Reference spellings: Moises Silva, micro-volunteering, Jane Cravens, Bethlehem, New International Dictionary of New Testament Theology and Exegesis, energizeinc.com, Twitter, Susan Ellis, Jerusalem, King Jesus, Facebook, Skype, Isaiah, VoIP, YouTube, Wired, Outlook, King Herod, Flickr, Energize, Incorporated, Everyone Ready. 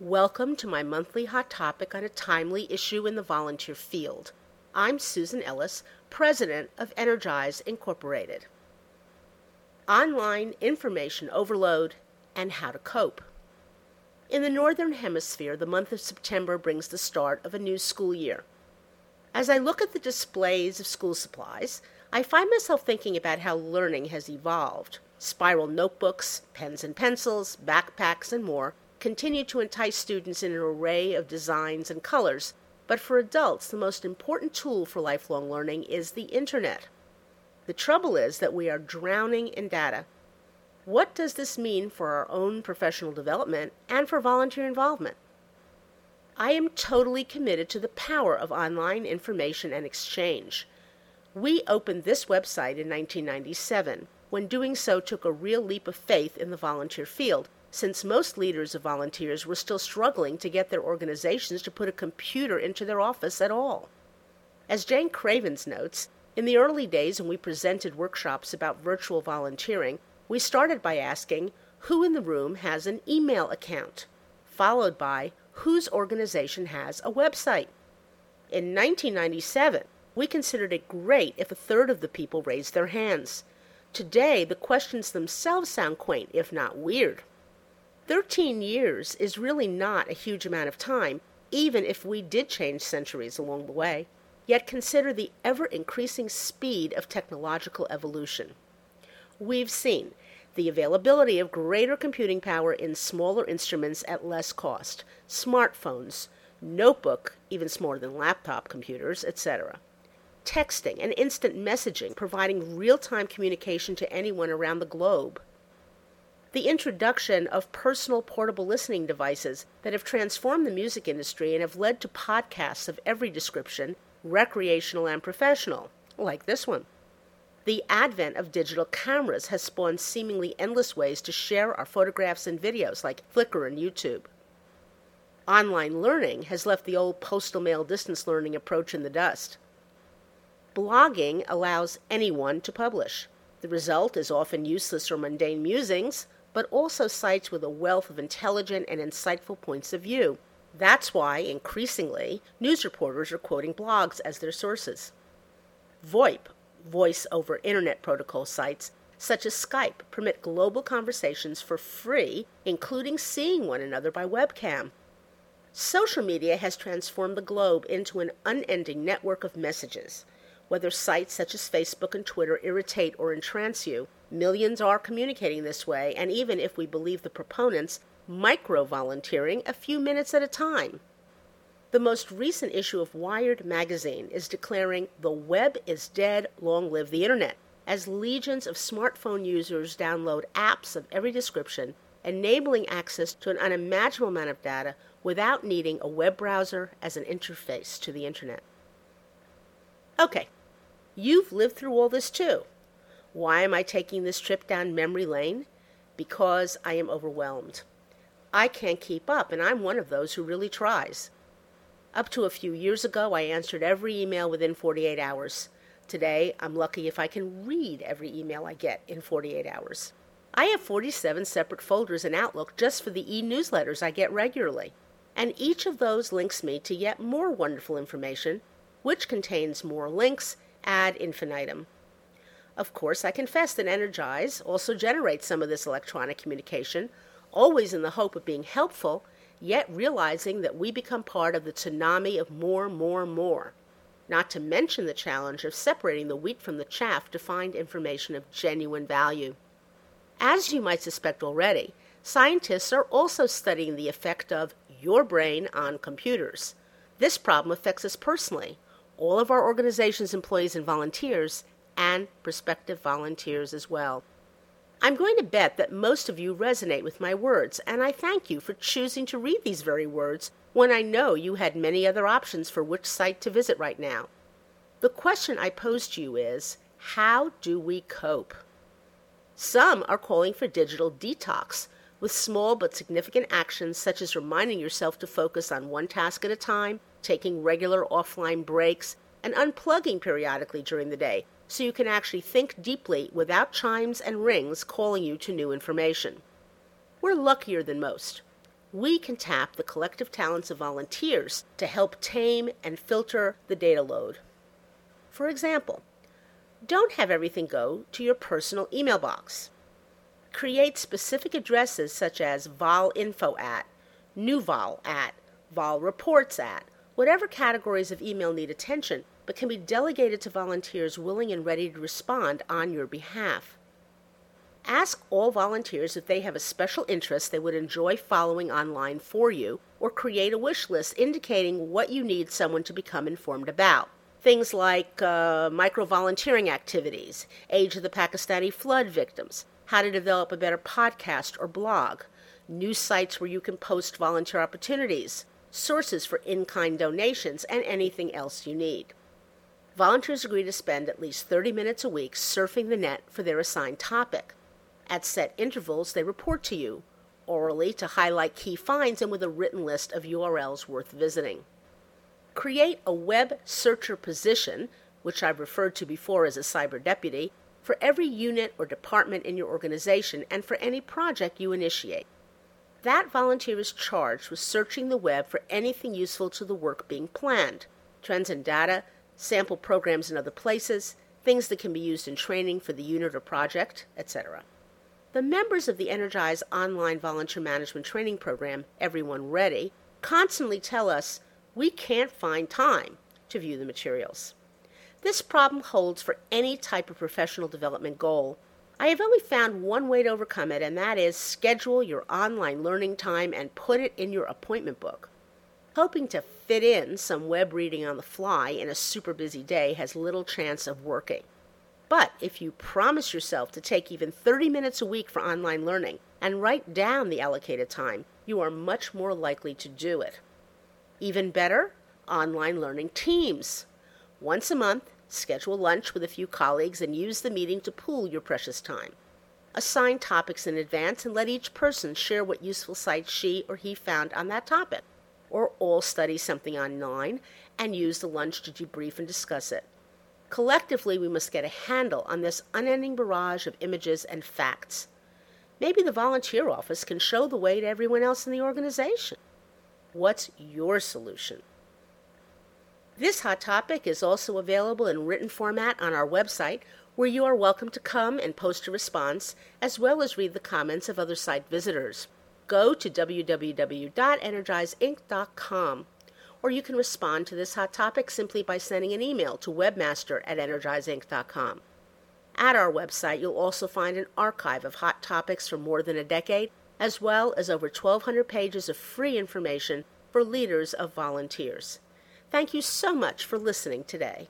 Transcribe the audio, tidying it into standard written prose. Welcome to my monthly hot topic on a timely issue in the volunteer field. I'm Susan Ellis, president of Energize, Incorporated. Online information overload and how to cope. In the Northern Hemisphere, the month of September brings the start of a new school year. As I look at the displays of school supplies, I find myself thinking about how learning has evolved. Spiral notebooks, pens and pencils, backpacks, and more continue to entice students in an array of designs and colors, but for adults, the most important tool for lifelong learning is the internet. The trouble is that we are drowning in data. What does this mean for our own professional development and for volunteer involvement? I am totally committed to the power of online information and exchange. We opened this website in 1997, when doing so took a real leap of faith in the volunteer field, since most leaders of volunteers were still struggling to get their organizations to put a computer into their office at all. As Jane Cravens notes, in the early days when we presented workshops about virtual volunteering, we started by asking, who in the room has an email account? Followed by, whose organization has a website? In 1997, we considered it great if a third of the people raised their hands. Today, the questions themselves sound quaint, if not weird. 13 years is really not a huge amount of time, even if we did change centuries along the way. Yet consider the ever-increasing speed of technological evolution. We've seen the availability of greater computing power in smaller instruments at less cost, smartphones, notebook, even smaller than laptop computers, etc. Texting and instant messaging, providing real-time communication to anyone around the globe. The introduction of personal portable listening devices that have transformed the music industry and have led to podcasts of every description, recreational and professional, like this one. The advent of digital cameras has spawned seemingly endless ways to share our photographs and videos, like Flickr and YouTube. Online learning has left the old postal mail distance learning approach in the dust. Blogging allows anyone to publish. The result is often useless or mundane musings, but also sites with a wealth of intelligent and insightful points of view. That's why, increasingly, news reporters are quoting blogs as their sources. VoIP, voice over internet protocol sites, such as Skype, permit global conversations for free, including seeing one another by webcam. Social media has transformed the globe into an unending network of messages. Whether sites such as Facebook and Twitter irritate or entrance you, millions are communicating this way, and even if we believe the proponents, micro-volunteering a few minutes at a time. The most recent issue of Wired magazine is declaring, "The web is dead, long live the internet," as legions of smartphone users download apps of every description, enabling access to an unimaginable amount of data without needing a web browser as an interface to the internet. Okay, you've lived through all this too. Why am I taking this trip down memory lane? Because I am overwhelmed. I can't keep up, and I'm one of those who really tries. Up to a few years ago, I answered every email within 48 hours. Today, I'm lucky if I can read every email I get in 48 hours. I have 47 separate folders in Outlook just for the e-newsletters I get regularly, and each of those links me to yet more wonderful information, which contains more links ad infinitum. Of course, I confess that Energize also generates some of this electronic communication, always in the hope of being helpful, yet realizing that we become part of the tsunami of more. Not to mention the challenge of separating the wheat from the chaff to find information of genuine value. As you might suspect already, scientists are also studying the effect of your brain on computers. This problem affects us personally, all of our organization's employees and volunteers, and prospective volunteers as well. I'm going to bet that most of you resonate with my words, and I thank you for choosing to read these very words when I know you had many other options for which site to visit right now. The question I pose to you is, how do we cope? Some are calling for digital detox, with small but significant actions such as reminding yourself to focus on one task at a time, taking regular offline breaks, and unplugging periodically during the day, so you can actually think deeply without chimes and rings calling you to new information. We're luckier than most. we can tap the collective talents of volunteers to help tame and filter the data load. For example, don't have everything go to your personal email box. Create specific addresses such as volinfo@, newvol@, volreports@, whatever categories of email need attention but can be delegated to volunteers willing and ready to respond on your behalf. Ask all volunteers if they have a special interest they would enjoy following online for you, or create a wish list indicating what you need someone to become informed about. Things like micro-volunteering activities, age of the Pakistani flood victims, how to develop a better podcast or blog, new sites where you can post volunteer opportunities, sources for in-kind donations, and anything else you need. Volunteers agree to spend at least 30 minutes a week surfing the net for their assigned topic. At set intervals, they report to you, orally to highlight key finds and with a written list of URLs worth visiting. Create a web searcher position, which I've referred to before as a cyber deputy, for every unit or department in your organization and for any project you initiate. That volunteer is charged with searching the web for anything useful to the work being planned, trends and data, sample programs in other places, things that can be used in training for the unit or project, etc. The members of the Energize Online Volunteer Management Training Program, Everyone Ready, constantly tell us we can't find time to view the materials. This problem holds for any type of professional development goal. I have only found one way to overcome it, and that is schedule your online learning time and put it in your appointment book. Hoping to fit in some web reading on the fly in a super busy day has little chance of working. But if you promise yourself to take even 30 minutes a week for online learning and write down the allocated time, you are much more likely to do it. Even better, online learning teams. Once a month, schedule lunch with a few colleagues and use the meeting to pool your precious time. Assign topics in advance and let each person share what useful site she or he found on that topic. Or all study something online and use the lunch to debrief and discuss it. Collectively, we must get a handle on this unending barrage of images and facts. Maybe the volunteer office can show the way to everyone else in the organization. What's your solution? This hot topic is also available in written format on our website, where you are welcome to come and post a response, as well as read the comments of other site visitors. Go to www.energizeinc.com. Or you can respond to this hot topic simply by sending an email to webmaster@energizeinc.com. At our website, you'll also find an archive of hot topics for more than a decade, as well as over 1,200 pages of free information for leaders of volunteers. Thank you so much for listening today.